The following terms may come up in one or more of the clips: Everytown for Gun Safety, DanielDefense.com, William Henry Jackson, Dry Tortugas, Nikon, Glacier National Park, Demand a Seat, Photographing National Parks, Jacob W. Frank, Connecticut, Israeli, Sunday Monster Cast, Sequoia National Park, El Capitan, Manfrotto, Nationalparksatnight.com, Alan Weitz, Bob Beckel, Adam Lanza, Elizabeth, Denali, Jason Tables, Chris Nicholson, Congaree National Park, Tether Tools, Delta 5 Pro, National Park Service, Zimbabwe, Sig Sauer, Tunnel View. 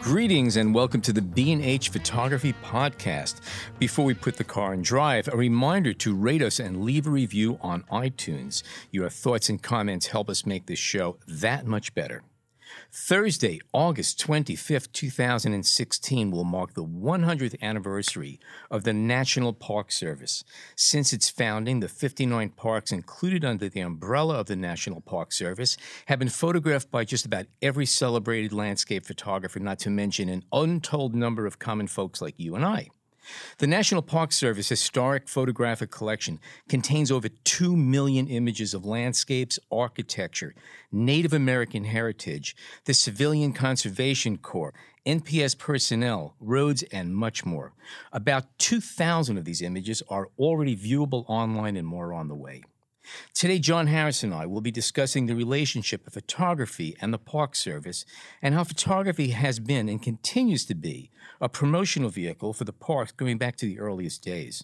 Greetings and welcome to the B&H Photography Podcast. Before we put the car in drive, a reminder to rate us and leave a review on iTunes. Your thoughts and comments help us make this show that much better. Thursday, August 25th, 2016 will mark the 100th anniversary of the National Park Service. Since its founding, the 59 parks included under the umbrella of the National Park Service have been photographed by just about every celebrated landscape photographer, not to mention an untold number of common folks like you and I. The National Park Service Historic Photographic Collection contains over 2 million images of landscapes, architecture, Native American heritage, the Civilian Conservation Corps, NPS personnel, roads, and much more. About 2,000 of these images are already viewable online and more on the way. Today, John Harris and I will be discussing the relationship of photography and the Park Service and how photography has been and continues to be a promotional vehicle for the parks going back to the earliest days.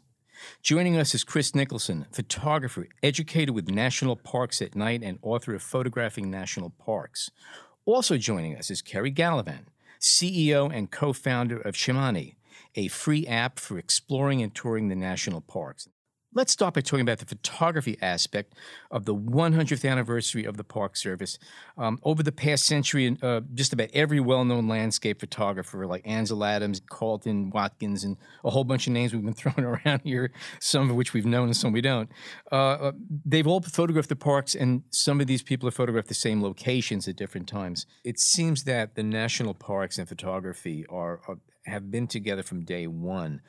Joining us is Chris Nicholson, photographer, educator with National Parks at Night and author of Photographing National Parks. Also joining us is Kerry Gallivan, CEO and co-founder of Chimani, a free app for exploring and touring the national parks. Let's start by talking about the photography aspect of the 100th anniversary of the Park Service. Over the past century, just about every well-known landscape photographer like Ansel Adams, Carlton Watkins, and a whole bunch of names we've been throwing around here, some of which we've known and some we don't, they've all photographed the parks, and some of these people have photographed the same locations at different times. It seems that the national parks and photography have been together from day one.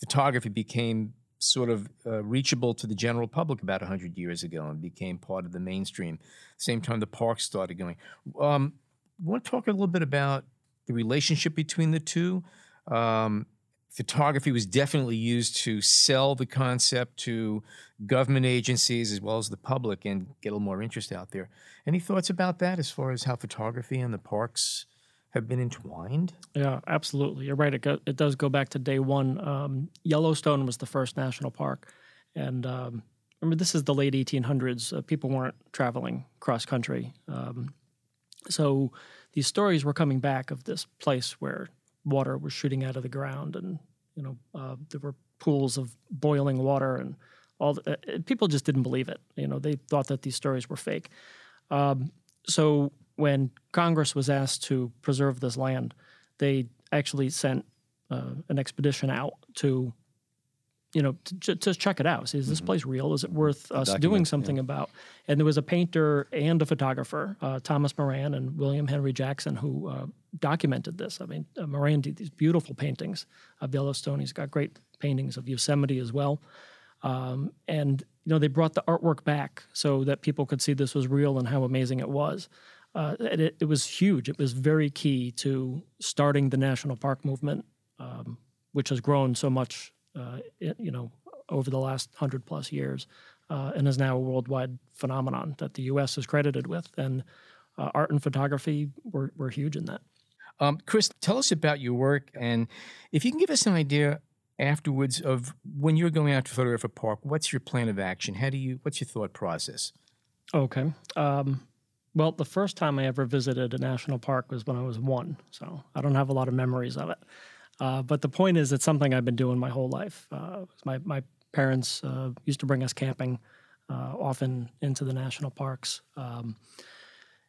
Photography became sort of reachable to the general public about 100 years ago and became part of the mainstream. Same time the parks started going. Want to talk a little bit about the relationship between the two? Photography was definitely used to sell the concept to government agencies as well as the public and get a little more interest out there. Any thoughts about that as far as how photography and the parks have been entwined? Yeah, absolutely. You're right. It does go back to day one. Yellowstone was the first national park. And remember, this is the late 1800s. People weren't traveling cross-country. So these stories were coming back of this place where water was shooting out of the ground and, you know, there were pools of boiling water and all. People just didn't believe it. You know, they thought that these stories were fake. So when Congress was asked to preserve this land, they actually sent an expedition out to, you know, to check it out. See, is this place real? Is it worth us doing something about? And there was a painter and a photographer, Thomas Moran and William Henry Jackson, who documented this. I mean, Moran did these beautiful paintings of Yellowstone. He's got great paintings of Yosemite as well. And, you know, they brought the artwork back so that people could see this was real and how amazing it was. And it was huge. It was very key to starting the national park movement, which has grown so much, you know, over the last 100-plus years and is now a worldwide phenomenon that the U.S. is credited with. And art and photography were huge in that. Chris, tell us about your work. And if you can give us an idea afterwards of when you're going out to photograph a park, what's your plan of action? What's your thought process? Okay. Well, the first time I ever visited a national park was when I was one, so I don't have a lot of memories of it. But the point is, it's something I've been doing my whole life. My parents used to bring us camping often into the national parks. And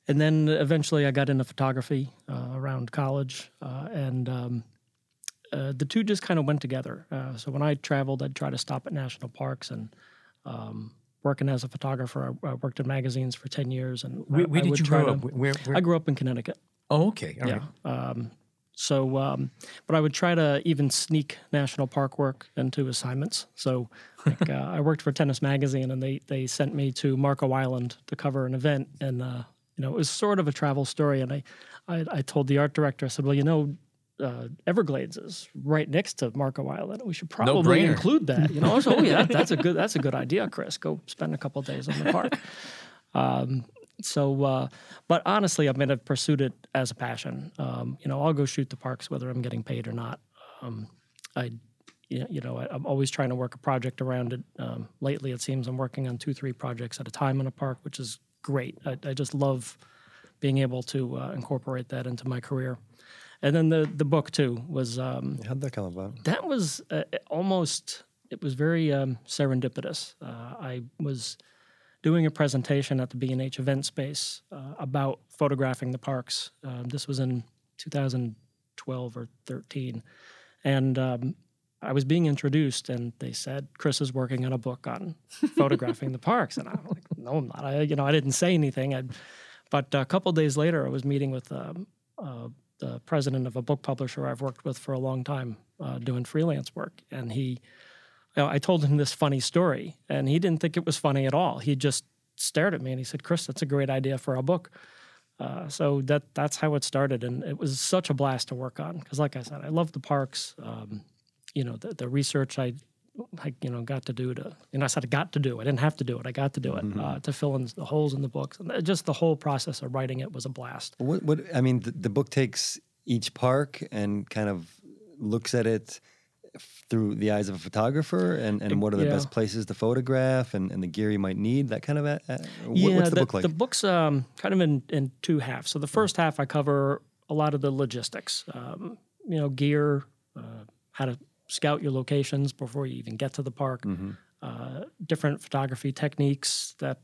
then eventually I got into photography around college, and the two just kind of went together. So when I traveled, I'd try to stop at national parks and working as a photographer, I worked in magazines for 10 years. And where did you grow up? I grew up in Connecticut. Oh, okay. All yeah. Right. But I would try to even sneak national park work into assignments. So like, I worked for Tennis Magazine, and they sent me to Marco Island to cover an event. And, you know, it was sort of a travel story. And I told the art director, I said, well, you know, Everglades is right next to Marco Island. We should probably include that. You know, so, oh yeah, that's a good idea, Chris. Go spend a couple of days on the park. So, but honestly, I mean, I've pursued it as a passion. You know, I'll go shoot the parks whether I'm getting paid or not. I'm always trying to work a project around it. Lately, it seems I'm working on 2-3 projects at a time in a park, which is great. I just love being able to incorporate that into my career. And then the book, too, was... How'd that come about? That was almost... It was very serendipitous. I was doing a presentation at the B&H event space about photographing the parks. This was in 2012 or 13. And I was being introduced, and they said, Chris is working on a book on photographing the parks. And I was like, no, I'm not. I didn't say anything. But a couple days later, I was meeting with... the president of a book publisher I've worked with for a long time doing freelance work. And I told him this funny story, and he didn't think it was funny at all. He just stared at me and he said, Chris, that's a great idea for a book. So that's how it started. And it was such a blast to work on because, like I said, I love the parks. The research I got to do I didn't have to do it. I got to do it to fill in the holes in the books. And just the whole process of writing it was a blast. The book takes each park and kind of looks at it through the eyes of a photographer and what are the best places to photograph and the gear you might need, that kind of... what's the book like? The book's kind of in two halves. So the first half I cover a lot of the logistics, gear, how to... scout your locations before you even get to the park, different photography techniques that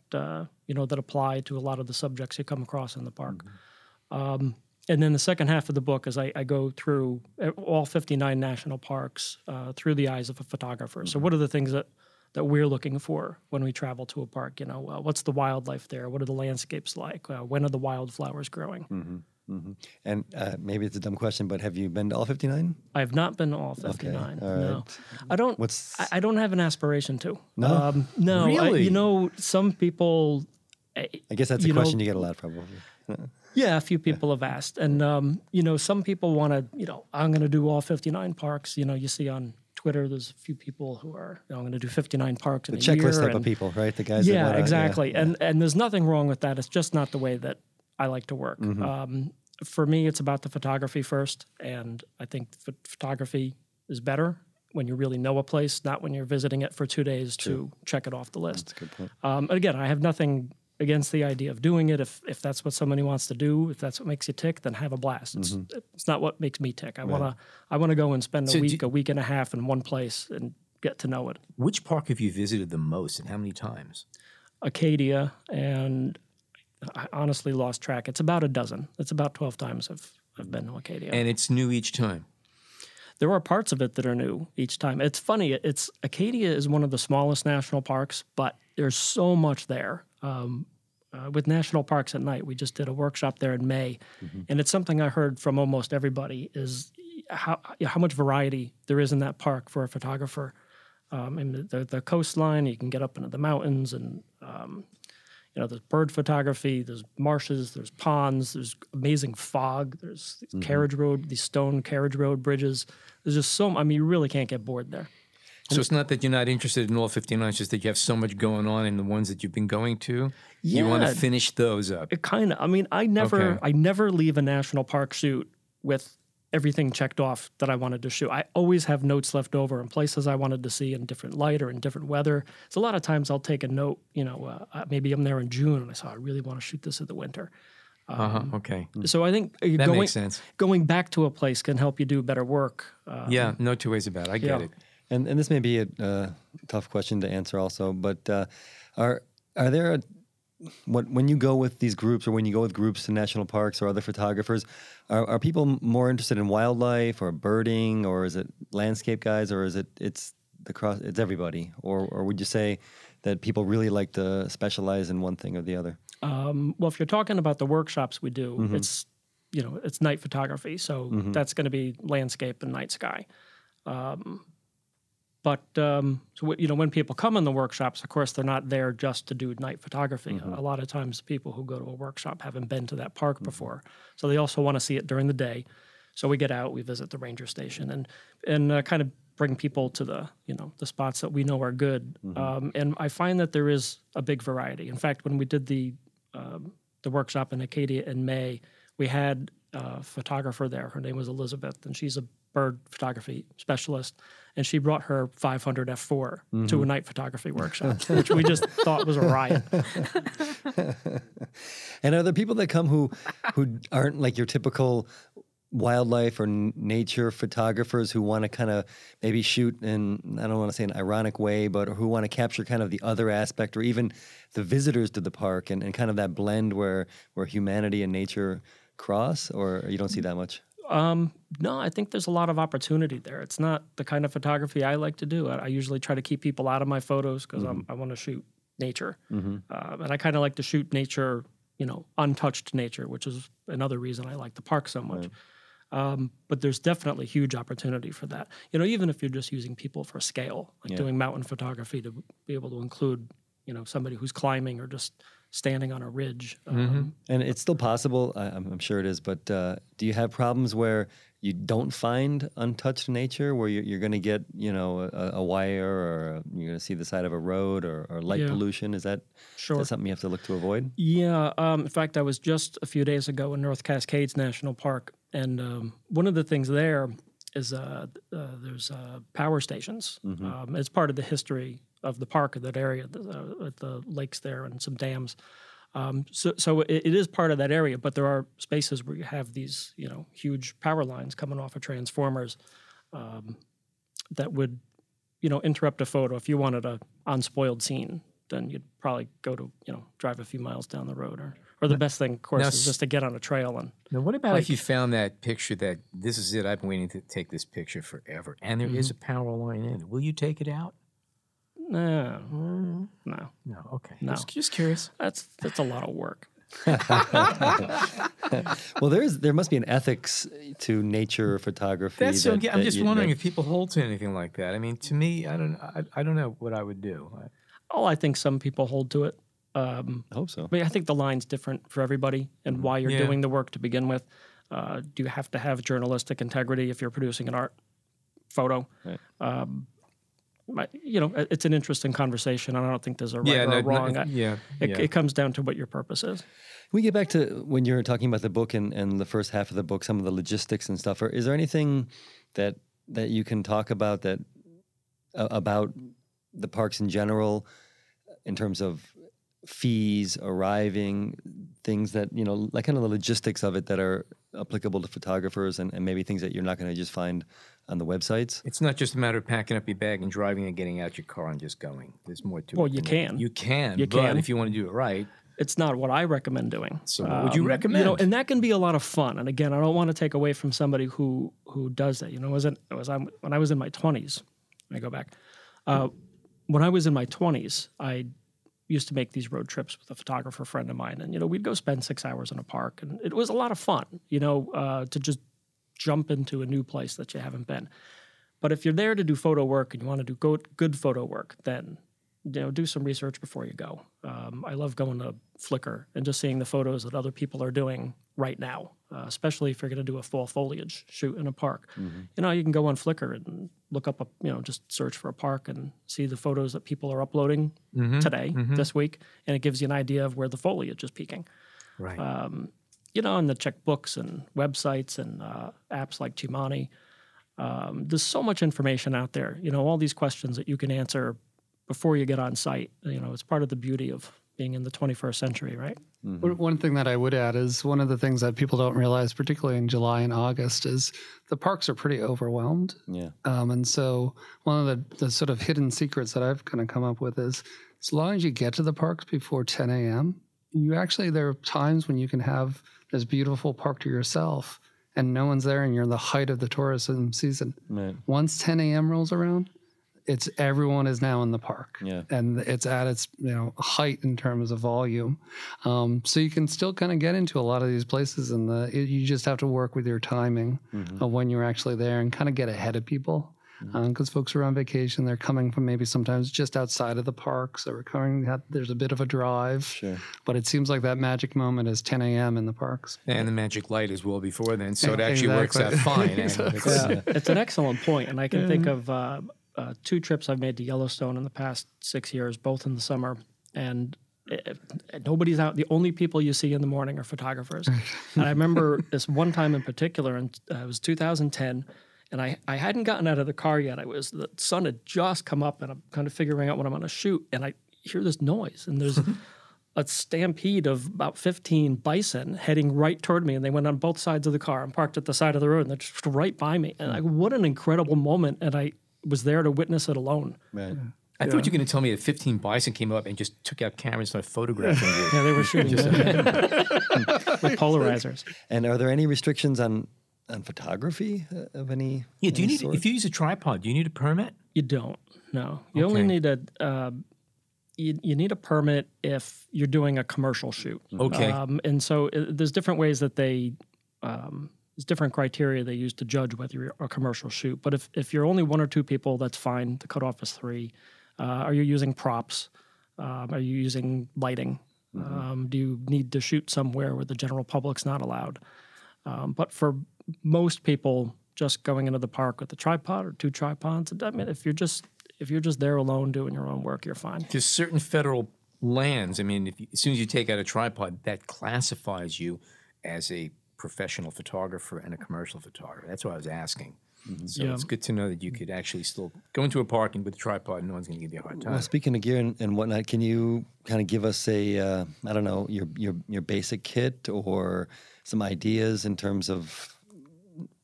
apply to a lot of the subjects you come across in the park. And then the second half of the book is I go through all 59 national parks through the eyes of a photographer. So what are the things that we're looking for when we travel to a park? What's the wildlife there? What are the landscapes like? When are the wildflowers growing? And maybe it's a dumb question, but have you been to all 59? I have not been to all 59. Okay. All right. No, I don't. I don't have an aspiration to. No, no. Really? Some people. I guess that's a question you get a lot, probably. Yeah, a few people have asked, and some people want to. I'm going to do all 59 parks. You see on Twitter, there's a few people who are, I'm going to do 59 parks in a year. The checklist type of people, right? The guys. Yeah, exactly. And there's nothing wrong with that. It's just not the way that I like to work. For me, it's about the photography first, and I think photography is better when you really know a place, not when you're visiting it for 2 days to check it off the list. That's a good point. Again, I have nothing against the idea of doing it. If that's what somebody wants to do, if that's what makes you tick, then have a blast. It's not what makes me tick. I wanna go and spend a week and a half in one place and get to know it. Which park have you visited the most, and how many times? Acadia, and I honestly lost track. It's about a dozen. It's about 12 times I've been to Acadia. And it's new each time? There are parts of it that are new each time. It's funny. Acadia is one of the smallest national parks, but there's so much there. With National Parks at Night, we just did a workshop there in May, and it's something I heard from almost everybody is how much variety there is in that park for a photographer. And the coastline, you can get up into the mountains and... there's bird photography, there's marshes, there's ponds, there's amazing fog, there's these stone carriage road bridges. There's just you really can't get bored there. So it's not that you're not interested in all 59, it's just that you have so much going on in the ones that you've been going to. Yeah, you want to finish those up. It kind of, I never leave a national park shoot with everything checked off that I wanted to shoot. I always have notes left over in places I wanted to see in different light or in different weather. So a lot of times I'll take a note, maybe I'm there in June and I saw I really want to shoot this in the winter. Okay. So I think that makes sense. Going back to a place can help you do better work. Yeah, no two ways about it. I get it. And this may be a tough question to answer also, but are there when you go with these groups or when you go with groups to national parks or other photographers, are people more interested in wildlife or birding, or is it landscape guys, or is it's everybody, or would you say that people really like to specialize in one thing or the other? Well, if you're talking about the workshops we do, it's night photography, so that's going to be landscape and night sky. But when people come in the workshops, of course, they're not there just to do night photography. A lot of times people who go to a workshop haven't been to that park before. So they also want to see it during the day. So we get out, we visit the ranger station and kind of bring people to the spots that we know are good. And I find that there is a big variety. In fact, when we did the the workshop in Acadia in May, we had a photographer there. Her name was Elizabeth, and she's a bird photography specialist, and she brought her 500 F4 to a night photography workshop, which we just thought was a riot. And are there people that come who aren't like your typical wildlife or nature photographers who want to kind of maybe shoot in, I don't want to say an ironic way, but who want to capture kind of the other aspect or even the visitors to the park and kind of that blend where humanity and nature cross, or you don't see that much? No, I think there's a lot of opportunity there. It's not the kind of photography I like to do. I usually try to keep people out of my photos because I want to shoot nature. And I kind of like to shoot nature, you know, untouched nature, which is another reason I like the park so much. Right. But there's definitely huge opportunity for that. You know, even if you're just using people for scale, like doing mountain photography to be able to include, you know, somebody who's climbing or just standing on a ridge. And it's still possible, I'm sure it is, but do you have problems where you don't find untouched nature, where you're going to get, you know, a wire or you're going to see the side of a road or light pollution? Is that something you have to look to avoid? Yeah. In fact, I was just a few days ago in North Cascades National Park, and one of the things there is there's power stations. It's part of the history of the park of that area, the lakes there and some dams. So it is part of that area, but there are spaces where you have these, you know, huge power lines coming off of transformers that would, you know, interrupt a photo. If you wanted a unspoiled scene, then you'd probably go to, you know, drive a few miles down the road. Or the best thing, of course, is just to get on a trail. And now, what about if you found that picture that, this is it, I've been waiting to take this picture forever, and there is a power line in it. Will you take it out? No. Okay. No. Just curious. That's a lot of work. Well, there must be an ethics to nature photography. I'm just wondering if people hold to anything like that. I mean, to me, I don't know what I would do. I think some people hold to it. I hope so. I mean, I think the line's different for everybody, and why you're doing the work to begin with. Do you have to have journalistic integrity if you're producing an art photo? Right. You know, it's an interesting conversation, and I don't think there's a right or a wrong. It comes down to what your purpose is. We get back to when you were talking about the book and the first half of the book, some of the logistics and stuff. Is there anything that you can talk about about the parks in general in terms of fees, arriving, things that, you know, like kind of the logistics of it that are applicable to photographers and maybe things that you're not going to just find on the websites? It's not just a matter of packing up your bag and driving and getting out your car and just going. There's more to it. Well, you can, but if you want to do it right. It's not what I recommend doing. So what would you recommend? You know, and that can be a lot of fun. And again, I don't want to take away from somebody who does that. You know, when I was in my 20s, I go back. When I was in my 20s, I used to make these road trips with a photographer friend of mine. And, you know, we'd go spend 6 hours in a park. And it was a lot of fun, you know, to just jump into a new place that you haven't been. But if you're there to do photo work and you want to do good photo work, then, you know, do some research before you go. I love going to Flickr and just seeing the photos that other people are doing right now, especially if you're going to do a fall foliage shoot in a park. You know, you can go on Flickr and look up, you know, just search for a park and see the photos that people are uploading today, this week, and it gives you an idea of where the foliage is peaking. Right. You know, and the check books and websites and apps like Chimani. There's so much information out there. You know, all these questions that you can answer before you get on site. You know, it's part of the beauty of being in the 21st century, right? One thing that I would add is one of the things that people don't realize, particularly in July and August, is the parks are pretty overwhelmed. Yeah. And so one of the sort of hidden secrets that I've kind of come up with is as long as you get to the parks before 10 a.m., there are times when you can have this beautiful park to yourself and no one's there and you're in the height of the tourism season. Right. Once 10 a.m. rolls around, everyone is now in the park. Yeah. And it's at its, you know, height in terms of volume. So you can still kind of get into a lot of these places and you just have to work with your timing of when you're actually there and kind of get ahead of people. Because folks are on vacation, they're coming from maybe sometimes just outside of the park, so there's a bit of a drive. Sure. But it seems like that magic moment is 10 a.m. in the parks. And the magic light is well before then, so it actually works out fine. Exactly. It's an excellent point, and I can think of two trips I've made to Yellowstone in the past 6 years, both in the summer, and nobody's out. The only people you see in the morning are photographers. And I remember this one time in particular, and it was 2010, and I hadn't gotten out of the car yet. The sun had just come up, and I'm kind of figuring out what I'm going to shoot, and I hear this noise, and there's a stampede of about 15 bison heading right toward me, and they went on both sides of the car. I'm parked at the side of the road, and they're just right by me. And what an incredible moment, and I was there to witness it alone. Man. Yeah. I thought you were going to tell me that 15 bison came up and just took out cameras and started photographing you. Yeah, they were shooting with polarizers. And are there any restrictions on photography of any? Yeah, do you need, if you use a tripod, do you need a permit? You don't. No, you only need a you need a permit if you're doing a commercial shoot. Okay, and so there's different ways that they there's different criteria they use to judge whether you're a commercial shoot. But if you're only one or two people, that's fine. The cutoff is 3. Are you using props? Are you using lighting? Mm-hmm. Do you need to shoot somewhere where the general public's not allowed? But for most people, just going into the park with a tripod or 2 tripods, I mean, if you're just there alone doing your own work, you're fine. There's certain federal lands. I mean, as soon as you take out a tripod, that classifies you as a professional photographer and a commercial photographer. That's what I was asking. Mm-hmm. So it's good to know that you could actually still go into a park and with a tripod and no one's going to give you a hard time. Well, speaking of gear and whatnot, can you kind of give us a, I don't know, your basic kit or some ideas in terms of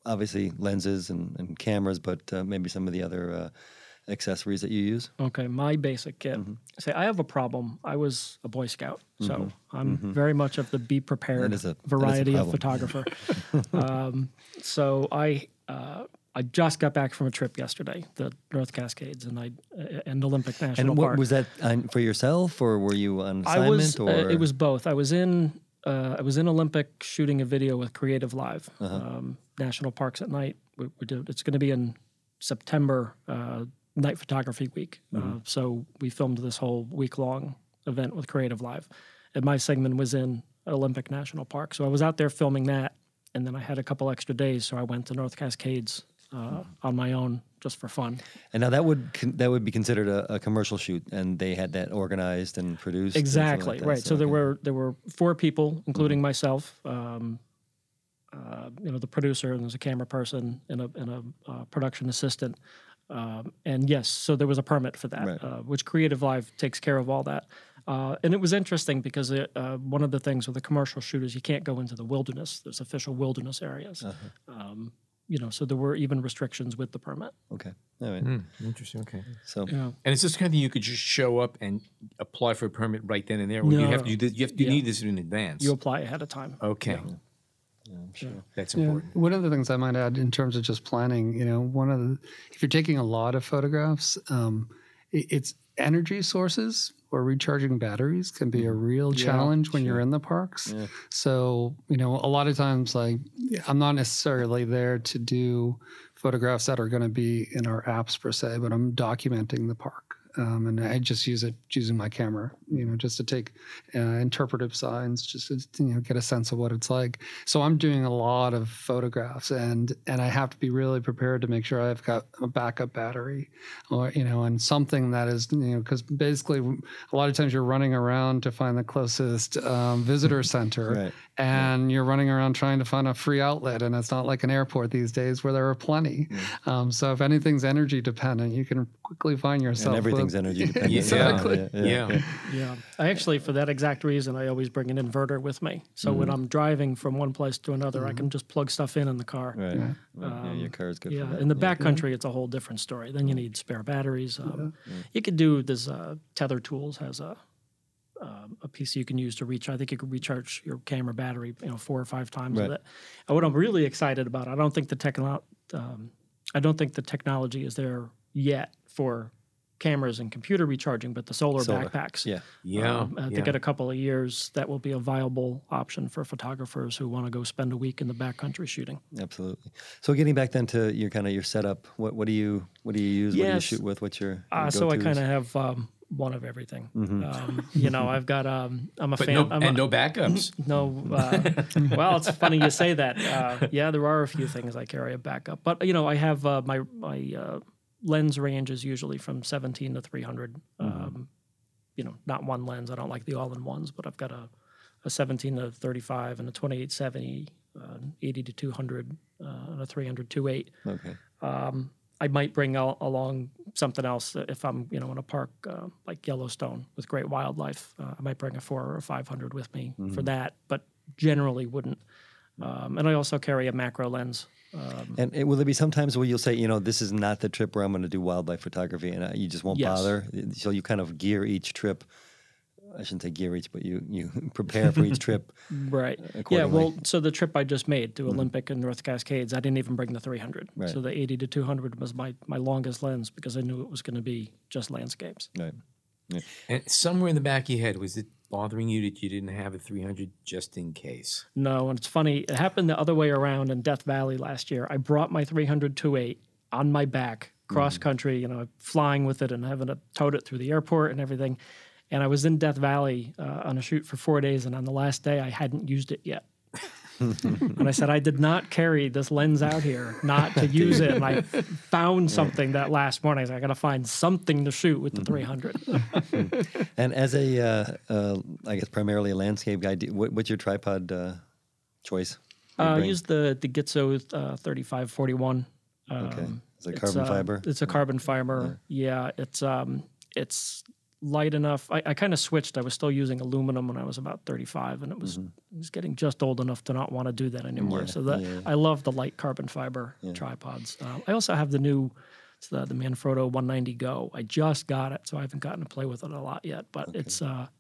obviously lenses and cameras, but maybe some of the other accessories that you use? Okay, my basic kit. Mm-hmm. I have a problem. I was a Boy Scout, so I'm very much of the be prepared variety of photographer. So I just got back from a trip yesterday, the North Cascades and Olympic National Park. And was that for yourself, or were you on assignment? It was both. I was in Olympic shooting a video with Creative Live, National Parks at Night. It's going to be in September, Night Photography Week. So we filmed this whole week-long event with Creative Live. And my segment was in Olympic National Park. So I was out there filming that, and then I had a couple extra days, so I went to North Cascades on my own, just for fun. And now that would be considered a commercial shoot, and they had that organized and produced. Exactly, and like right. So there were 4 people, including myself. The producer, and there's a camera person and a production assistant. And yes, so there was a permit for that, right. Which Creative Live takes care of all that. And it was interesting because one of the things with a commercial shoot is you can't go into the wilderness. There's official wilderness areas. So there were even restrictions with the permit. Okay. All right. Interesting. Okay. So, and it's just kind of thing you could just show up and apply for a permit right then and there. No. You need this in advance. You apply ahead of time. Okay. Yeah, I'm sure. That's important. One of the things I might add in terms of just planning, if you're taking a lot of photographs, it's energy sources or recharging batteries can be a real challenge when you're in the parks. Yeah. So, a lot of times, I'm not necessarily there to do photographs that are going to be in our apps per se, but I'm documenting the park. And I just use it using my camera, just to take interpretive signs, just to, get a sense of what it's like. So I'm doing a lot of photographs, and I have to be really prepared to make sure I've got a backup battery, or and something that is because basically a lot of times you're running around to find the closest visitor center, right. And you're running around trying to find a free outlet, and it's not like an airport these days where there are plenty. So if anything's energy dependent, you can quickly find yourself. Energy dependent. Exactly. Yeah. I actually, for that exact reason, I always bring an inverter with me. So when I'm driving from one place to another, I can just plug stuff in the car. Right. Yeah. Your car is good for that. In the backcountry, it's a whole different story. Then you need spare batteries. You could do this, Tether Tools has a piece you can use to recharge. I think you could recharge your camera battery, 4 or 5 times with it. And what I'm really excited about, I don't think the technology is there yet for cameras and computer recharging, but the solar backpacks. I think in a couple of years, that will be a viable option for photographers who want to go spend a week in the backcountry shooting. Absolutely. So getting back then to your setup, what do you use? Yes. What do you shoot with? What's your so I kind of have one of everything. I've got I'm a fan. No backups. Well, it's funny you say that. There are a few things I carry a backup, but I have my lens range is usually from 17 to 300. you know, not one lens. I don't like the all-in-ones, but I've got a 17-35 and a 28-70, 80-200, and a 300-2.8. Okay. I might bring along something else if I'm, you know, in a park like Yellowstone with great wildlife. I might bring a 400 or 500 with me for that, but generally wouldn't. And I also carry a macro lens. And will there be sometimes where you'll say, you know, this is not the trip where I'm going to do wildlife photography, and you just won't bother? So you kind of gear each trip. I shouldn't say gear each, but you prepare for each trip. Right. Yeah, well, so the trip I just made to Olympic and North Cascades, I didn't even bring the 300. Right. So the 80-200 was my longest lens because I knew it was going to be just landscapes. Right. Yeah. And somewhere in the back of your head, was it bothering you that you didn't have a 300 just in case? No, and it's funny. It happened the other way around in Death Valley last year. I brought my 300-2.8 on my back, cross-country, you know, flying with it and having to tote it through the airport and everything. And I was in Death Valley on a shoot for 4 days, and on the last day, I hadn't used it yet. And I said, I did not carry this lens out here not to use it. And I found something that last morning. I said, I got to find something to shoot with the 300. And as a, I guess, primarily a landscape guy, what's your tripod choice? I use the Gitzo 3541. Okay. Is it carbon fiber? It's a carbon fiber. Yeah, it's light enough. I kind of switched. I was still using aluminum when I was about 35, and it was getting just old enough to not want to do that anymore. Yeah, so I love the light carbon fiber tripods. I also have the new, it's the Manfrotto 190 Go. I just got it, so I haven't gotten to play with it a lot yet, but it's a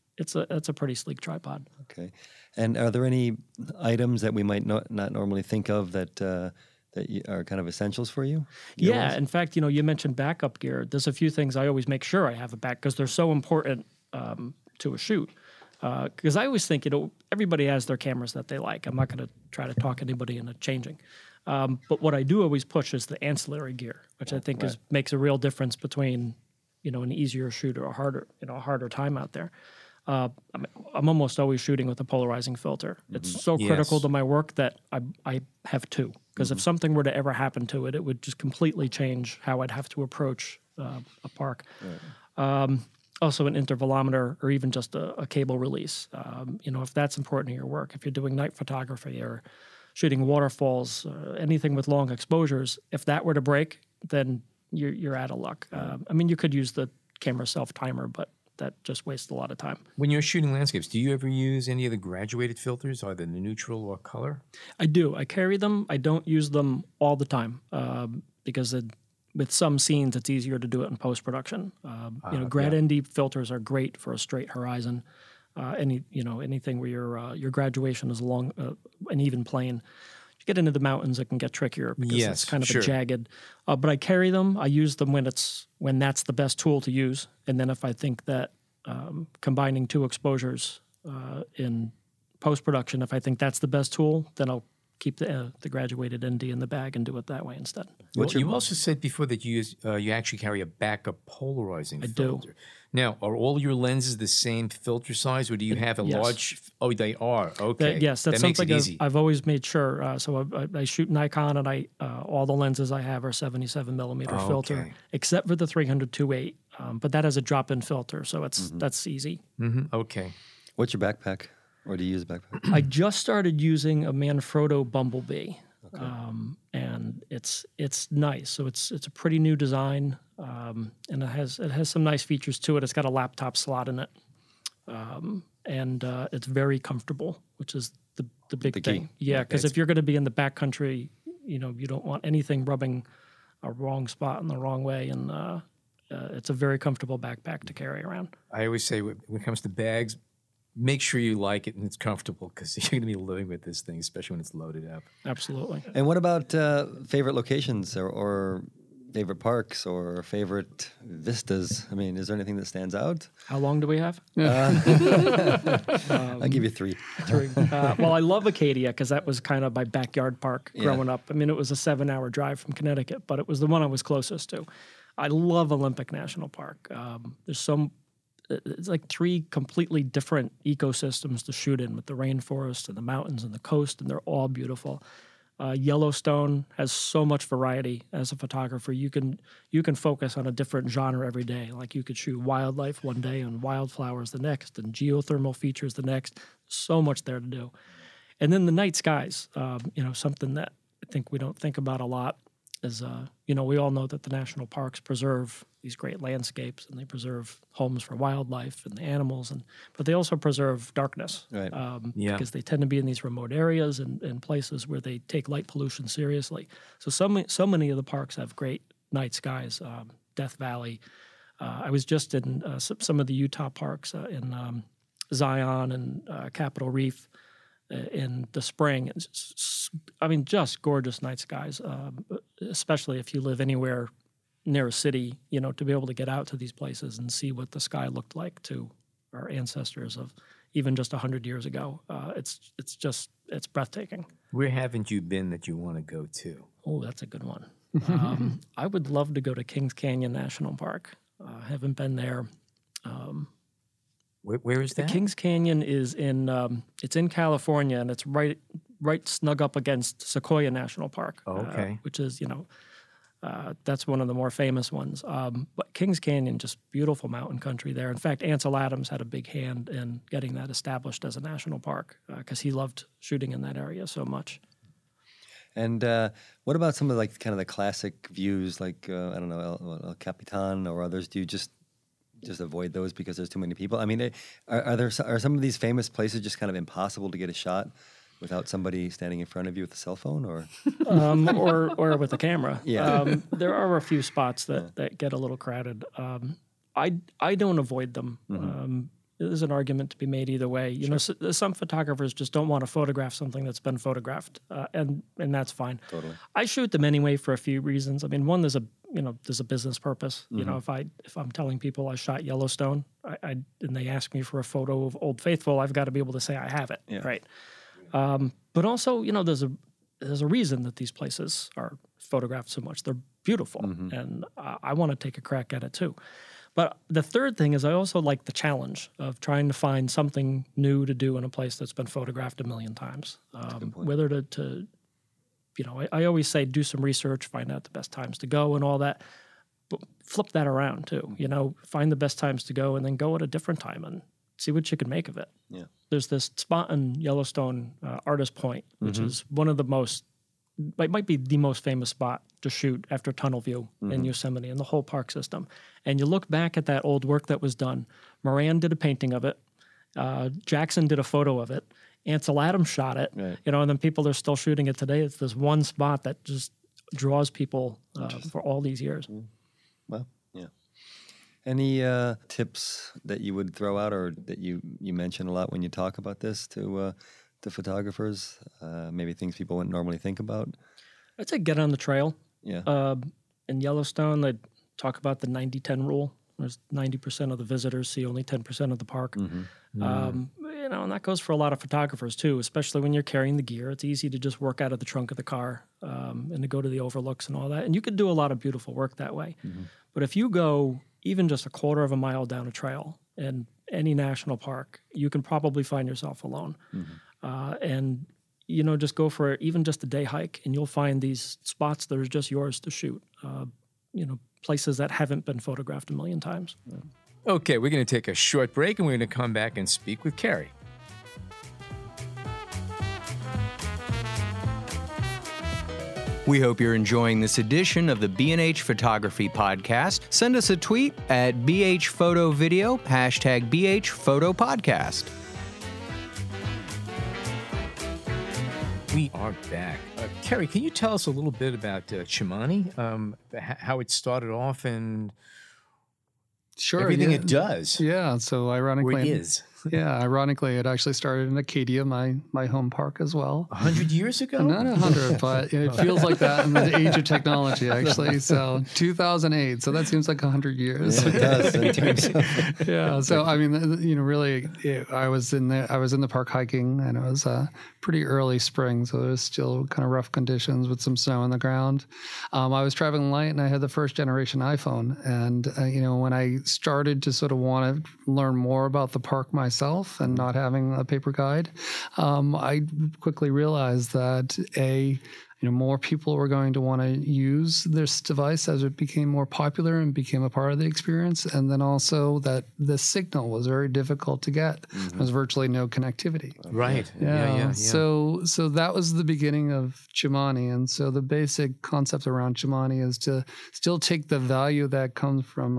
pretty sleek tripod. Okay. And are there any items that we might not normally think of that are kind of essentials for you? Yeah, in fact, you know, you mentioned backup gear. There's a few things I always make sure I have a back because they're so important to a shoot. Because I always think, you know, everybody has their cameras that they like. I'm not going to try to talk anybody into changing. But what I do always push is the ancillary gear, which I think makes a real difference between, you know, an easier shoot or a harder time out there. I'm almost always shooting with a polarizing filter. It's so critical to my work that I have two, because if something were to ever happen to it, it would just completely change how I'd have to approach a park. Right. Also an intervalometer or even just a cable release, you know, if that's important to your work. If you're doing night photography or shooting waterfalls, anything with long exposures, if that were to break, then you're out of luck. I mean, you could use the camera self-timer, but that just wastes a lot of time. When you're shooting landscapes, do you ever use any of the graduated filters, either the neutral or color? I do. I carry them. I don't use them all the time because with some scenes, it's easier to do it in post-production. You know, grad-ND filters are great for a straight horizon. Anything where your graduation is along an even plane. You get into the mountains, it can get trickier because it's kind of a jagged. But I carry them. I use them when that's the best tool to use. And then if I think that combining two exposures in post-production, if I think that's the best tool, then I'll keep the graduated ND in the bag and do it that way instead. Well, you also said before that you use, you actually carry a backup polarizing filter. I do. Now, are all your lenses the same filter size, or do you have a large? Oh, they are. Okay. That's that makes something it easy. I've always made sure. So I shoot Nikon, and all the lenses I have are 77 millimeter filter, except for the 300-2.8. But that has a drop-in filter, so that's easy. Mm-hmm. Okay. What's your backpack, or do you use a backpack? I just started using a Manfrotto Bumblebee. Okay. And it's nice. So it's a pretty new design, and it has some nice features to it. It's got a laptop slot in it, and it's very comfortable, which is the big thing. Yeah, because if you're going to be in the backcountry, you know, you don't want anything rubbing a wrong spot in the wrong way, and it's a very comfortable backpack to carry around. I always say when it comes to bags, make sure you like it and it's comfortable, because you're going to be living with this thing, especially when it's loaded up. Absolutely. And what about favorite locations or favorite parks or favorite vistas? I mean, is there anything that stands out? How long do we have? I'll give you three. Well, I love Acadia because that was kind of my backyard park growing up. I mean, it was a 7-hour drive from Connecticut, but it was the one I was closest to. I love Olympic National Park. It's like three completely different ecosystems to shoot in, with the rainforest and the mountains and the coast, and they're all beautiful. Yellowstone has so much variety. As a photographer, you can focus on a different genre every day. Like, you could shoot wildlife one day and wildflowers the next and geothermal features the next. So much there to do. And then the night skies, something that I think we don't think about a lot is, we all know that the national parks preserve these great landscapes, and they preserve homes for wildlife and the animals, but they also preserve darkness, right. Because they tend to be in these remote areas and places where they take light pollution seriously. So so many of the parks have great night skies. Death Valley. I was just in some of the Utah parks in Zion and Capitol Reef in the spring. Just gorgeous night skies, especially if you live anywhere near a city, to be able to get out to these places and see what the sky looked like to our ancestors of even just 100 years ago. It's breathtaking. Where haven't you been that you want to go to? Oh, that's a good one. I would love to go to Kings Canyon National Park. I haven't been there. Where is that? The Kings Canyon is in it's in California, and it's right snug up against Sequoia National Park. Oh, okay. Which is, that's one of the more famous ones. But Kings Canyon, just beautiful mountain country there. In fact, Ansel Adams had a big hand in getting that established as a national park because he loved shooting in that area so much. And what about some of the classic views, El Capitan or others? Do you just avoid those because there's too many people? I mean, are some of these famous places just kind of impossible to get a shot without somebody standing in front of you with a cell phone or with a camera? Yeah. There are a few spots that get a little crowded. I don't avoid them. Mm-hmm. There's an argument to be made either way. Some photographers just don't want to photograph something that's been photographed, and that's fine. Totally. I shoot them anyway for a few reasons. I mean, one, there's a business purpose. Mm-hmm. If I'm telling people I shot Yellowstone, and they ask me for a photo of Old Faithful, I've got to be able to say I have it, yeah. Right? But also, there's a reason that these places are photographed so much. They're beautiful, mm-hmm. and I want to take a crack at it too. But the third thing is I also like the challenge of trying to find something new to do in a place that's been photographed a million times. That's a good point. Whether I always say do some research, find out the best times to go and all that. But flip that around too, find the best times to go and then go at a different time and see what you can make of it. Yeah. There's this spot in Yellowstone, Artist Point, which mm-hmm. is one of the most, it might be the most famous spot to shoot after Tunnel View mm-hmm. in Yosemite and the whole park system. And you look back at that old work that was done. Moran did a painting of it. Jackson did a photo of it. Ansel Adams shot it. Right. And then people are still shooting it today. It's this one spot that just draws people for all these years. Mm-hmm. Well, yeah. Any tips that you would throw out or that you mention a lot when you talk about this to photographers? Maybe things people wouldn't normally think about? I'd say get on the trail. Yeah. In Yellowstone, they talk about the 90-10 rule. There's 90% of the visitors see only 10% of the park. Mm-hmm. And that goes for a lot of photographers too, especially when you're carrying the gear. It's easy to just work out of the trunk of the car and to go to the overlooks and all that. And you could do a lot of beautiful work that way. Mm-hmm. But if you go even just a quarter of a mile down a trail in any national park, you can probably find yourself alone. Mm-hmm. And just go for even just a day hike, and you'll find these spots that are just yours to shoot, places that haven't been photographed a million times. Yeah. Okay, we're going to take a short break, and we're going to come back and speak with Kerry. We hope you're enjoying this edition of the B&H Photography Podcast. Send us a tweet at bhphotovideo, hashtag bhphotopodcast. We are back. Kerry, can you tell us a little bit about Chimani, how it started off and everything it does? Yeah, so ironically... It is. Yeah, ironically, it actually started in Acadia, my home park as well. 100 years ago? Not 100, but it feels like that in the age of technology, actually. So 2008, so that seems like 100 years. Yeah, it does. Sometimes. Yeah, so I mean, really, I was in the park hiking, and it was pretty early spring, so it was still kind of rough conditions with some snow on the ground. I was traveling light, and I had the first generation iPhone, and when I started to sort of want to learn more about the park myself, myself and not having a paper guide, I quickly realized that more people were going to want to use this device as it became more popular and became a part of the experience. And then also that the signal was very difficult to get. Mm-hmm. There was virtually no connectivity. Right. Yeah. So that was the beginning of Chimani. And so the basic concept around Chimani is to still take the value that comes from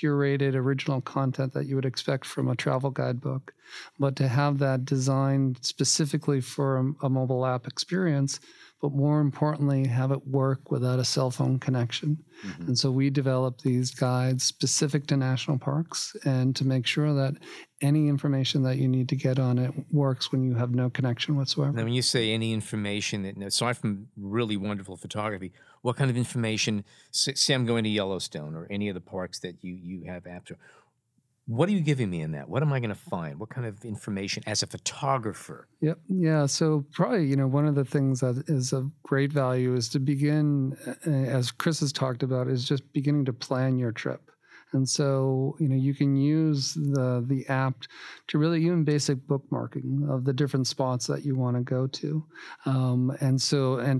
curated original content that you would expect from a travel guidebook, but to have that designed specifically for a mobile app experience, but more importantly, have it work without a cell phone connection. Mm-hmm. And so we developed these guides specific to national parks and to make sure that any information that you need to get on it works when you have no connection whatsoever. Now, when you say any information, aside from really wonderful photography, what kind of information, say I'm going to Yellowstone or any of the parks that you have apps, what are you giving me in that? What am I going to find? What kind of information as a photographer? Yep. Yeah. So probably, one of the things that is of great value is to begin, as Chris has talked about, is just beginning to plan your trip. And so, you can use the app to really even basic bookmarking of the different spots that you want to go to. And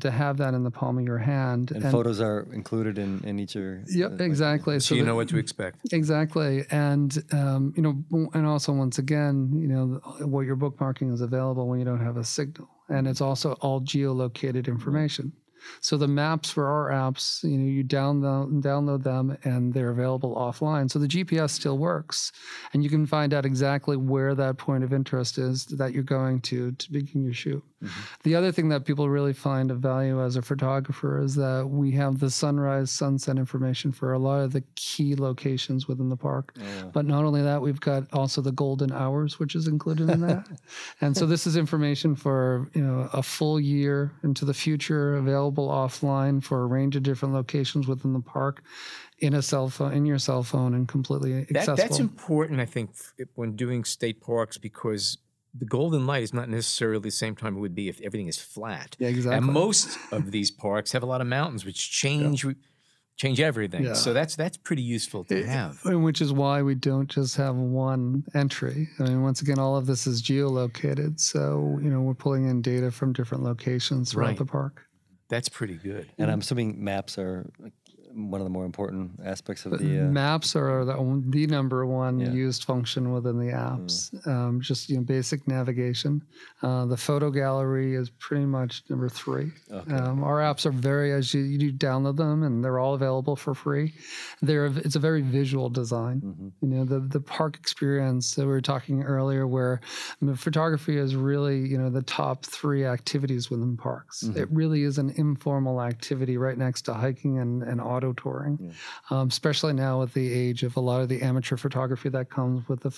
to have that in the palm of your hand. And photos are included in each of your... Yep, exactly. Like, so you know what to expect. Exactly. And, and also once again, what you're bookmarking is available when you don't have a signal. And it's also all geolocated information. So the maps for our apps, you download them and they're available offline. So the GPS still works, and you can find out exactly where that point of interest is that you're going to begin your shoot. Mm-hmm. The other thing that people really find of value as a photographer is that we have the sunrise, sunset information for a lot of the key locations within the park. Yeah. But not only that, we've got also the golden hours, which is included in that. And so this is information for, a full year into the future, available offline for a range of different locations within the park in your cell phone, and completely accessible. That's important, I think, when doing state parks, because the golden light is not necessarily the same time it would be if everything is flat. Yeah, exactly. And most of these parks have a lot of mountains, which change everything. Yeah. So that's pretty useful to have. And which is why we don't just have one entry. I mean, once again, all of this is geolocated. So, we're pulling in data from different locations throughout the park. That's pretty good. And I'm assuming maps are one of the more important aspects of the... Maps are the number one used function within the apps. Mm. Basic navigation. The photo gallery is pretty much number 3. Okay. Our apps are you download them and they're all available for free. It's a very visual design. Mm-hmm. The park experience that we were talking earlier, where photography is really, the top 3 activities within parks. Mm-hmm. It really is an informal activity right next to hiking and auto touring, especially now with the age of a lot of the amateur photography that comes with the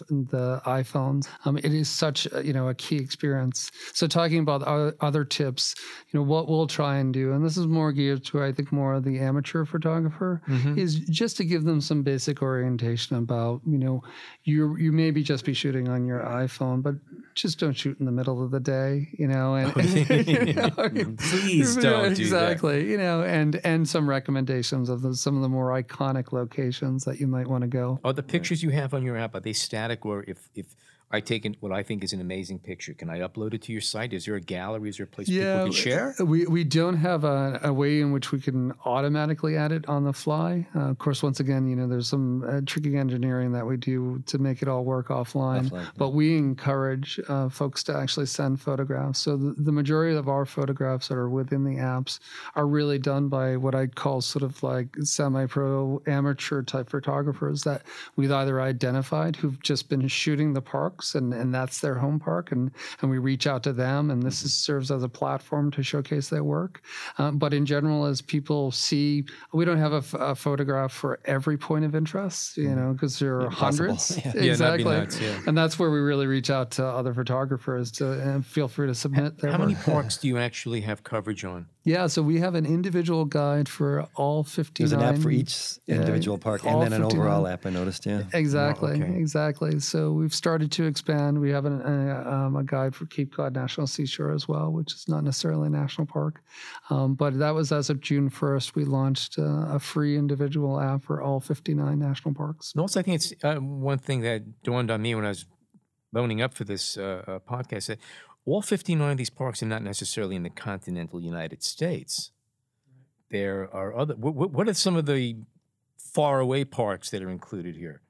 iPhones. It is such a key experience. So talking about other tips, what we'll try and do, and this is more geared to, I think, more of the amateur photographer, mm-hmm. is just to give them some basic orientation about, you maybe just be shooting on your iPhone, but just don't shoot in the middle of the day, and please don't do that. Exactly, and some recommendations of some of the more iconic locations that you might want to go. Are the pictures you have on your app, are they static, or if I take what I think is an amazing picture, can I upload it to your site? Is there a gallery? Is there a place people can share? We don't have a way in which we can automatically add it on the fly. Of course, once again, there's some tricky engineering that we do to make it all work offline. But we encourage folks to actually send photographs. So the majority of our photographs that are within the apps are really done by what I call sort of like semi-pro amateur type photographers that we've either identified who've just been shooting the park, and that's their home park, and we reach out to them, and this serves as a platform to showcase their work. But in general, as people see, we don't have a photograph for every point of interest, because there are hundreds. Yeah. Exactly. Yeah, that'd be nuts. And that's where we really reach out to other photographers to feel free to submit their work. How many parks do you actually have coverage on? Yeah, so we have an individual guide for all 59. There's an app for each individual park, and then an 59. Overall app, I noticed, Exactly, exactly. So we've started to expand. We have a guide for Cape Cod National Seashore as well, which is not necessarily a national park. But that was as of June 1st. We launched a free individual app for all 59 national parks. And also, I think it's one thing that dawned on me when I was loaning up for this podcast, all 59 of these parks are not necessarily in the continental United States. There are other. What are some of the faraway parks that are included here?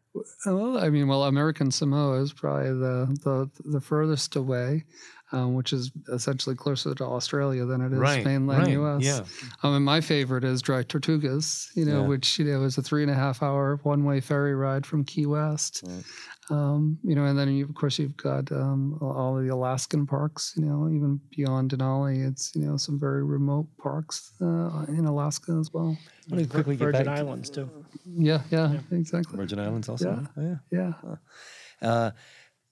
Well, I mean, well, American Samoa is probably the furthest away, which is essentially closer to Australia than it is mainland U.S. Yeah. And my favorite is Dry Tortugas, which is a 3.5-hour one-way ferry ride from Key West. Right. And then of course you've got all of the Alaskan parks. Even beyond Denali, it's some very remote parks in Alaska as well. Let me quickly get back to Virgin Islands too. Yeah, exactly. Virgin Islands also. Yeah.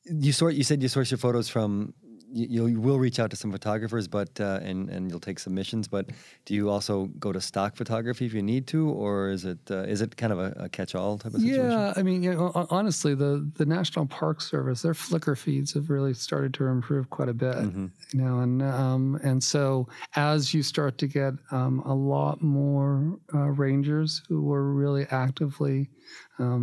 You said you source your photos from. You will reach out to some photographers, but and you'll take submissions. But do you also go to stock photography if you need to, or is it kind of a catch-all type of situation? Yeah, I mean, honestly, the National Park Service, their Flickr feeds have really started to improve quite a bit, and so as you start to get a lot more rangers who are really actively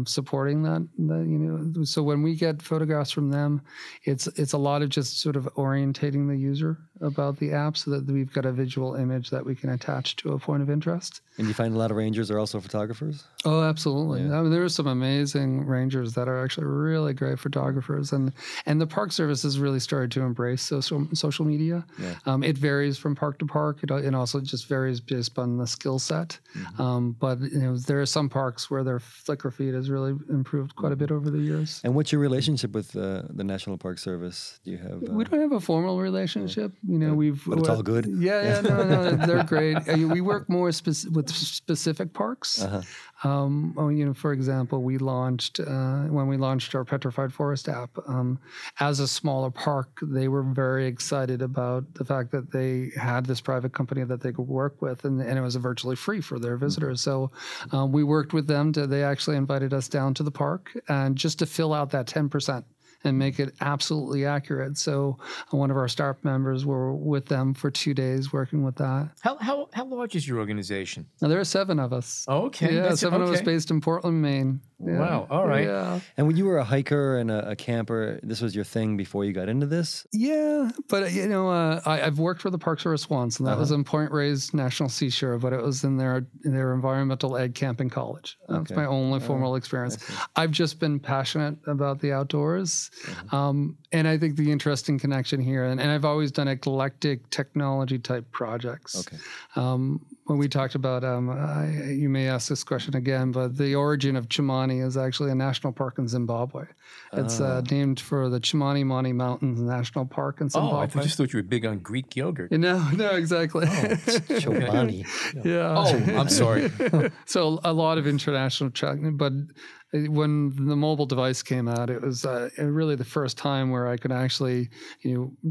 supporting that. So when we get photographs from them, it's a lot of just sort of orientating the user about the app so that we've got a visual image that we can attach to a point of interest. And you find a lot of rangers are also photographers? Oh, absolutely. Yeah. I mean, there are some amazing rangers that are actually really great photographers, and the Park Service has really started to embrace social media. Yeah. It varies from park to park. It also just varies based on the skill set. Mm-hmm. But there are some parks where their Flickr feed has really improved quite a bit over the years. And what's your relationship with the National Park Service? Do you have? We don't have a formal relationship. But it's all good. No, they're great. We work more with specific parks. Uh-huh. For example, we launched when we launched our Petrified Forest app. As a smaller park, they were very excited about the fact that they had this private company that they could work with, and it was virtually free for their visitors. So we worked with them. They actually invited us down to the park and just to fill out that 10%. And make it absolutely accurate. So one of our staff members were with them for 2 days working with that. How large is your organization? Now, there are 7 of us. Oh, okay. Yeah, 7 of us based in Portland, Maine. Yeah. Wow. All right. Yeah. And when you were a hiker and a camper, this was your thing before you got into this? Yeah. But, I've worked for the Park Service once, and that was in Point Reyes National Seashore, but it was in their environmental ed camp in college. That's my only formal experience. I've just been passionate about the outdoors. Mm-hmm. And I think the interesting connection here, and I've always done eclectic technology type projects. Okay. When we talked about, you may ask this question again, but the origin of Chimani is actually a national park in Zimbabwe. It's named for the Chimani Mountains National Park in Zimbabwe. Oh, I just thought you were big on Greek yogurt. No, exactly. Oh, Chimani. Yeah. Oh, I'm sorry. So a lot of international chocolate, but when the mobile device came out, it was really the first time where I could actually,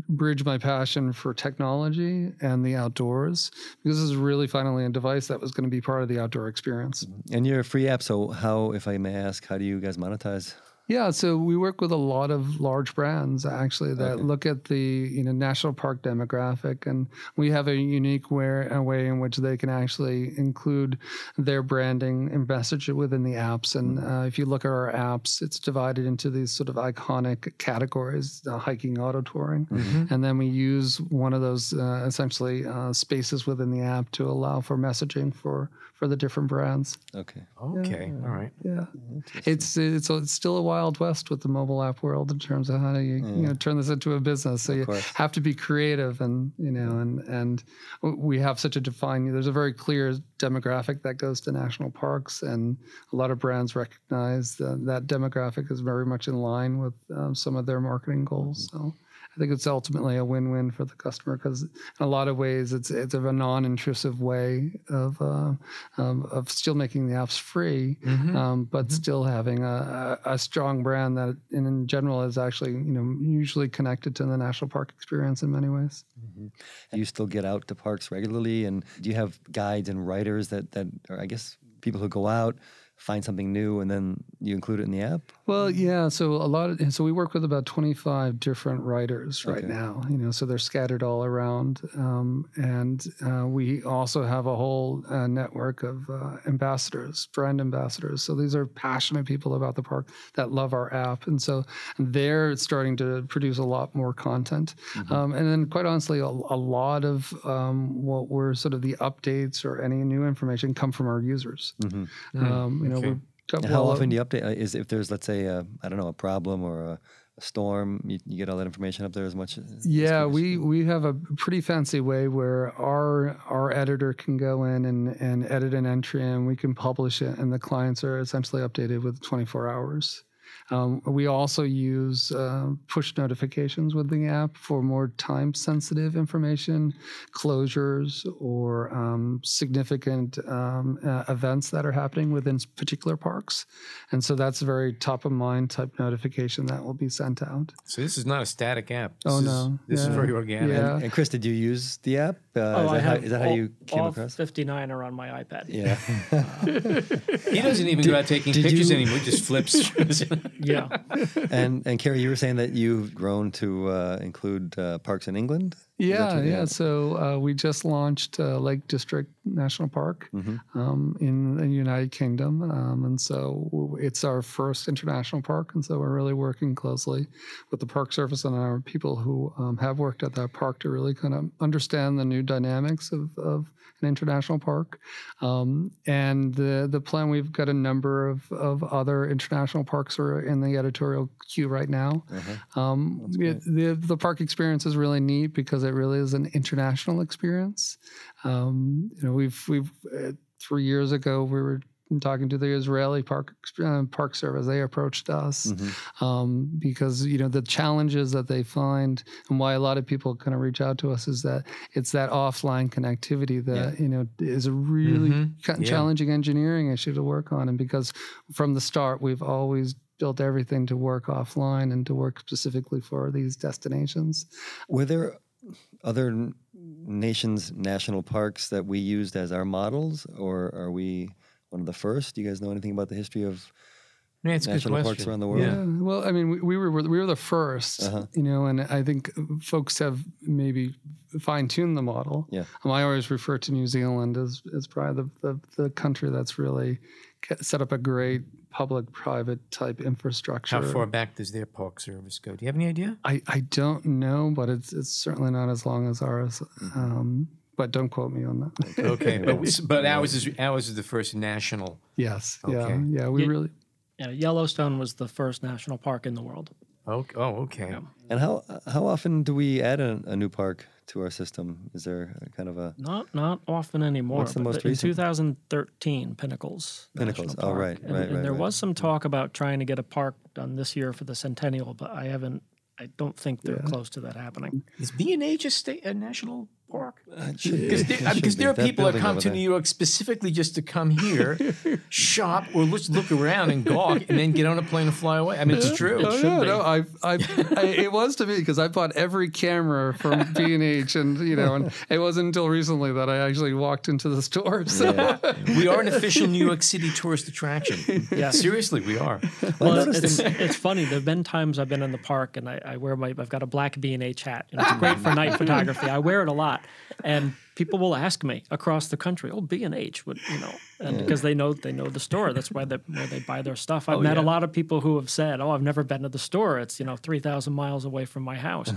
bridge my passion for technology and the outdoors, because this is really finally a device that was going to be part of the outdoor experience. And you're a free app, so if I may ask, how do you guys monetize? Yeah, so we work with a lot of large brands actually that look at the national park demographic, and we have a unique way in which they can actually include their branding and message within the apps. And if you look at our apps, it's divided into these sort of iconic categories: hiking, auto touring, and then we use one of those spaces within the app to allow for messaging for the different brands. Okay, all right. Yeah, it's still a Wild West with the mobile app world in terms of how do you turn this into a business. So you have to be creative, and we have such a defined. There's a very clear demographic that goes to national parks, and a lot of brands recognize that demographic is very much in line with some of their marketing goals. So I think it's ultimately a win-win for the customer, because in a lot of ways it's a non-intrusive way of still making the apps free, but still having a strong brand that in general is actually usually connected to the national park experience in many ways. Mm-hmm. Do you still get out to parks regularly, and do you have guides and writers that are, I guess, people who go out find something new and then you include it in the app? Well, yeah. So a lot of, we work with about 25 different writers right now, you know, so they're scattered all around. And we also have a whole network of ambassadors, brand ambassadors. So these are passionate people about the park that love our app. And so they're starting to produce a lot more content. Mm-hmm. And then quite honestly, a lot of what were sort of the updates or any new information come from our users. Mm-hmm. How often do you update? Is if there's, let's say, I don't know, a problem or a storm, you get all that information up there as much? Yeah, we have a pretty fancy way where our editor can go in and edit an entry, and we can publish it, and the clients are essentially updated with 24 hours. We also use push notifications with the app for more time-sensitive information, closures, or significant events that are happening within particular parks. And so that's a very top-of-mind type notification that will be sent out. So this is not a static app. This is very organic. Yeah. And Chris, did you use the app? Is that how you came across? 59 are on my iPad. Yeah. He doesn't even go out taking pictures anymore. He just flips. Yeah. And Kerry, you were saying that you've grown to include parks in England? Yeah. So we just launched Lake District National Park in the United Kingdom. And so it's our first international park. And so we're really working closely with the Park Service and our people who have worked at that park to really kind of understand the new dynamics of an international park. And the plan, we've got a number of other international parks are in the editorial queue right now. Uh-huh. The park experience is really neat because it really is an international experience. We've 3 years ago we were talking to the Israeli Park Service. They approached us because, you know, the challenges that they find and why a lot of people kind of reach out to us is that it's that offline connectivity that, you know, is a really challenging engineering issue to work on. And because from the start, we've always built everything to work offline and to work specifically for these destinations. Were there other nations' national parks that we used as our models, or are we one of the first? Do you guys know anything about the history of national parks around the world? Yeah. Well, I mean, we were the first, you know, and I think folks have maybe fine-tuned the model. Yeah. I always refer to New Zealand as probably the country that's really set up a great public-private type infrastructure. How far back does their park service go? Do you have any idea? I don't know, but it's certainly not as long as ours. But don't quote me on that. Okay, but ours is the first national. Yes. Okay. Yeah. We really. Yeah, Yellowstone was the first national park in the world. Okay. Yeah. And how often do we add a new park to our system? Is there kind of a... Not often anymore. What's the most recent? In 2013, Pinnacles. Oh, right. And there was some talk about trying to get a park done this year for the centennial, but I don't think they're close to that happening. Is B&H a national park? Because there are people that come to New York specifically just to come here, shop, or just look around and gawk, and then get on a plane and fly away. I mean, it's true. It was to me, because I bought every camera from B&H, and you know, and it wasn't until recently that I actually walked into the store. So. Yeah. We are an official New York City tourist attraction. Yeah, seriously, we are. Well, it's funny. There've been times I've been in the park and I wear I've got a black B&H hat, and it's great for night photography. I wear it a lot. And people will ask me across the country, "Oh, B&H would, you know," and because they know the store. That's where they buy their stuff. I've met a lot of people who have said, "Oh, I've never been to the store. It's, you know, 3,000 miles away from my house."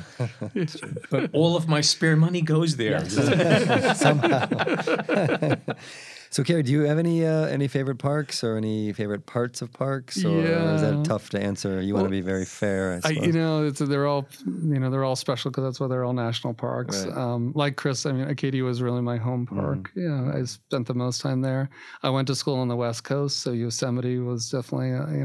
But all of my spare money goes there. Yes. Somehow. So, Kerry, do you have any favorite parks or any favorite parts of parks? Or is that tough to answer? You want to be very fair, I suppose. They're all special because that's why they're all national parks. Right. Like Chris, I mean, Acadia was really my home park. Mm-hmm. Yeah, I spent the most time there. I went to school on the West Coast, so Yosemite was definitely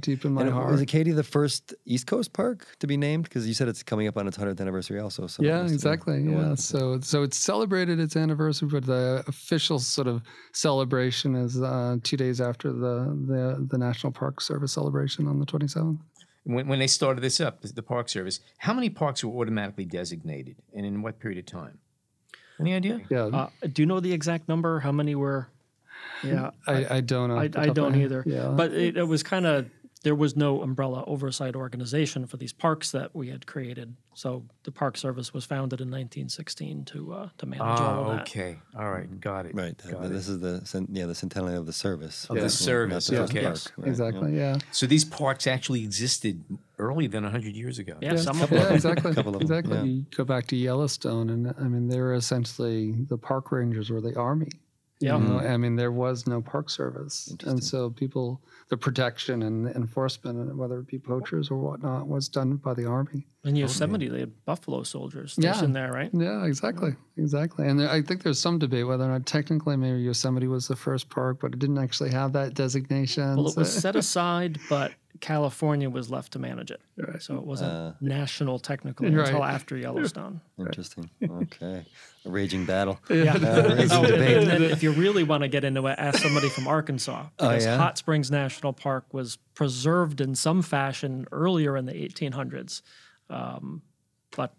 deep in my heart. Was Acadia the first East Coast park to be named? Because you said it's coming up on its 100th anniversary, also. So exactly. Yeah, so it's celebrated its anniversary, but the official sort of celebration is 2 days after the National Park Service celebration on the 27th. When they started this up, the Park Service, how many parks were automatically designated, and in what period of time? Any idea? Yeah. Do you know the exact number? How many were? Yeah, I don't know. I don't either. Yeah. But it was kind of, there was no umbrella oversight organization for these parks that we had created. So the Park Service was founded in 1916 to manage all of that. Okay. All right. Got it. Right. This is the centennial of the service. Of the service. Not the park. Yes. Right. Exactly. Yeah. So these parks actually existed earlier than 100 years ago. Yeah. Some of them. Yeah, exactly. Exactly. Yeah. You go back to Yellowstone, and I mean, they were essentially, the park rangers were the army. Yeah. You know, I mean, there was no park service. And so people, the protection and the enforcement, whether it be poachers or whatnot, was done by the army. In Yosemite, they had buffalo soldiers stationed there, right? Yeah, exactly. Yeah. Exactly. And I think there's some debate whether or not technically maybe Yosemite was the first park, but it didn't actually have that designation. Well, it was set aside, but California was left to manage it. Right. So it wasn't national technically until after Yellowstone. Interesting. Okay. A raging battle. Yeah. Raging debate. And if you really want to get into it, ask somebody from Arkansas. Because Hot Springs National Park was preserved in some fashion earlier in the 1800s. But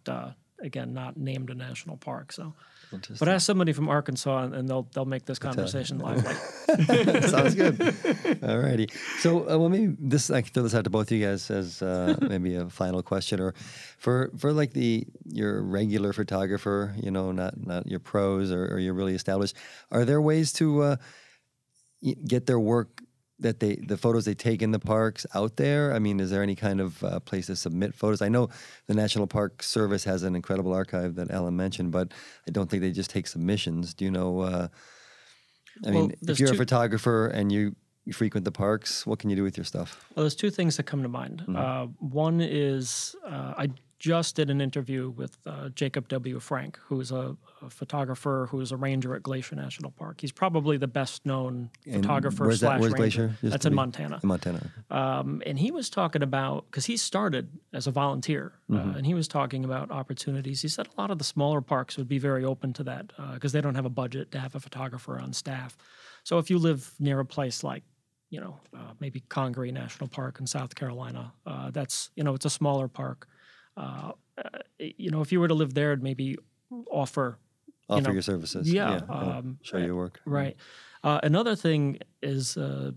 again, not named a national park. So, but ask somebody from Arkansas, and they'll make this conversation lively. Sounds good. Alrighty. So, well, maybe I can throw this out to both of you guys as maybe a final question, or for like your regular photographer, you know, not your pros or your really established. Are there ways to get their work? That the photos they take in the parks out there? I mean, is there any kind of place to submit photos? I know the National Park Service has an incredible archive that Alan mentioned, but I don't think they just take submissions. Do you know, I mean, if you're a photographer and you frequent the parks, what can you do with your stuff? Well, there's two things that come to mind. Mm-hmm. One is, I just did an interview with Jacob W. Frank, who is a photographer who is a ranger at Glacier National Park. He's probably the best known photographer /ranger. Glacier? That's in Montana. In Montana. And he was talking about, because he started as a volunteer, and he was talking about opportunities. He said a lot of the smaller parks would be very open to that because they don't have a budget to have a photographer on staff. So if you live near a place like, you know, maybe Congaree National Park in South Carolina, that's, you know, it's a smaller park. You know, if you were to live there, it'd maybe offer your services. Yeah. Show your work. Right. Another thing is the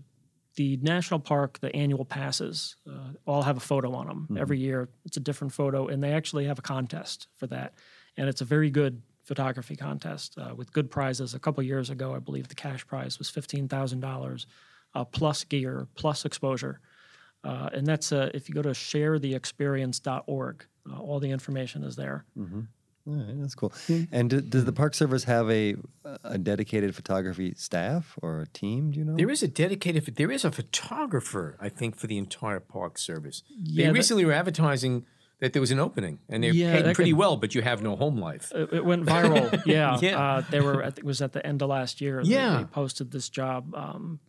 national park, the annual passes, all have a photo on them. Mm-hmm. Every year it's a different photo, and they actually have a contest for that. And it's a very good photography contest with good prizes. A couple years ago, I believe the cash prize was $15,000 plus gear, plus exposure. And that's if you go to sharetheexperience.org, all the information is there. Mm-hmm. All right, that's cool. And does the Park Service have a dedicated photography staff or a team? Do you know? There is a dedicated. There is a photographer, I think, for the entire Park Service. Yeah, they recently were advertising that there was an opening, and they paid pretty well, but you have no home life. It went viral. Yeah, they were. I think it was at the end of last year. Yeah, they posted this job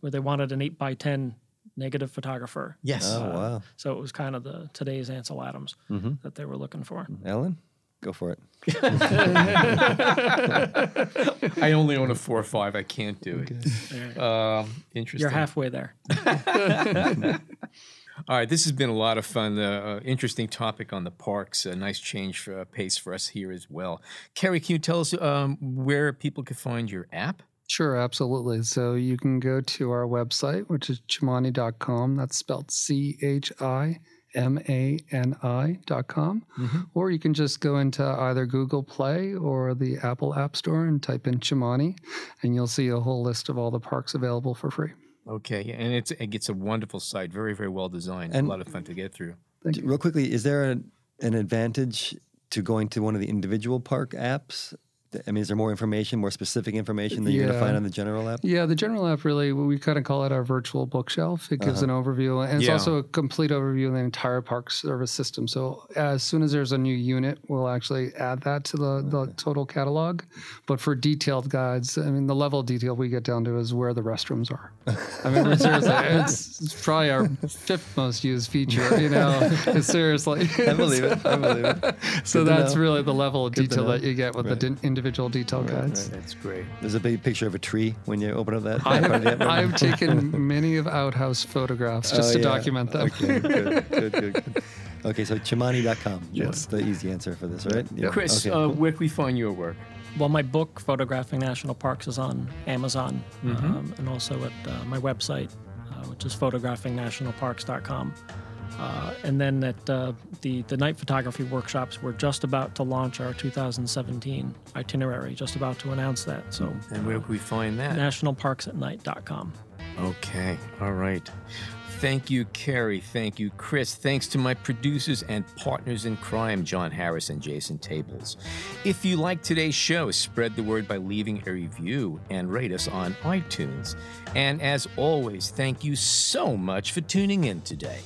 where they wanted an 8x10. Negative photographer. Yes. Oh, wow. So it was kind of today's Ansel Adams that they were looking for. Alan, go for it. I only own a 4.5. I can't do it. Interesting. You're halfway there. All right. This has been a lot of fun. Interesting topic on the parks. A nice change for pace for us here as well. Kerry, can you tell us where people can find your app? Sure, absolutely. So you can go to our website, which is chimani.com. That's spelled CHIMANI.com. Or you can just go into either Google Play or the Apple App Store and type in Chimani, and you'll see a whole list of all the parks available for free. Okay, and it's a wonderful site, very, very well designed, and a lot of fun to get through. Real quickly, is there an advantage to going to one of the individual park apps? I mean, is there more information, more specific information that you're going to find on the general app? Yeah, the general app really, we kind of call it our virtual bookshelf. It gives an overview, and it's also a complete overview of the entire Park Service system. So as soon as there's a new unit, we'll actually add that to the total catalog. But for detailed guides, I mean, the level of detail we get down to is where the restrooms are. I mean, seriously, it's probably our 5th most used feature, you know, seriously. I believe it. I believe it. So that's really the level of detail that you get with the individual detail guides. Right, that's great. There's a big picture of a tree when you open up that. I've taken many of outhouse photographs just to document them. Okay, good, good, good. Okay, so Chimani.com. Yes. That's the easy answer for this, right? Yep. Chris, okay, cool. Where can we find your work? Well, my book, Photographing National Parks, is on Amazon, and also at my website, which is photographingnationalparks.com. And then at the night photography workshops, we're just about to launch our 2017 itinerary, just about to announce that. So, and where can we find that? NationalParksAtNight.com. Okay. All right. Thank you, Kerry. Thank you, Chris. Thanks to my producers and partners in crime, John Harris and Jason Tables. If you like today's show, spread the word by leaving a review and rate us on iTunes. And as always, thank you so much for tuning in today.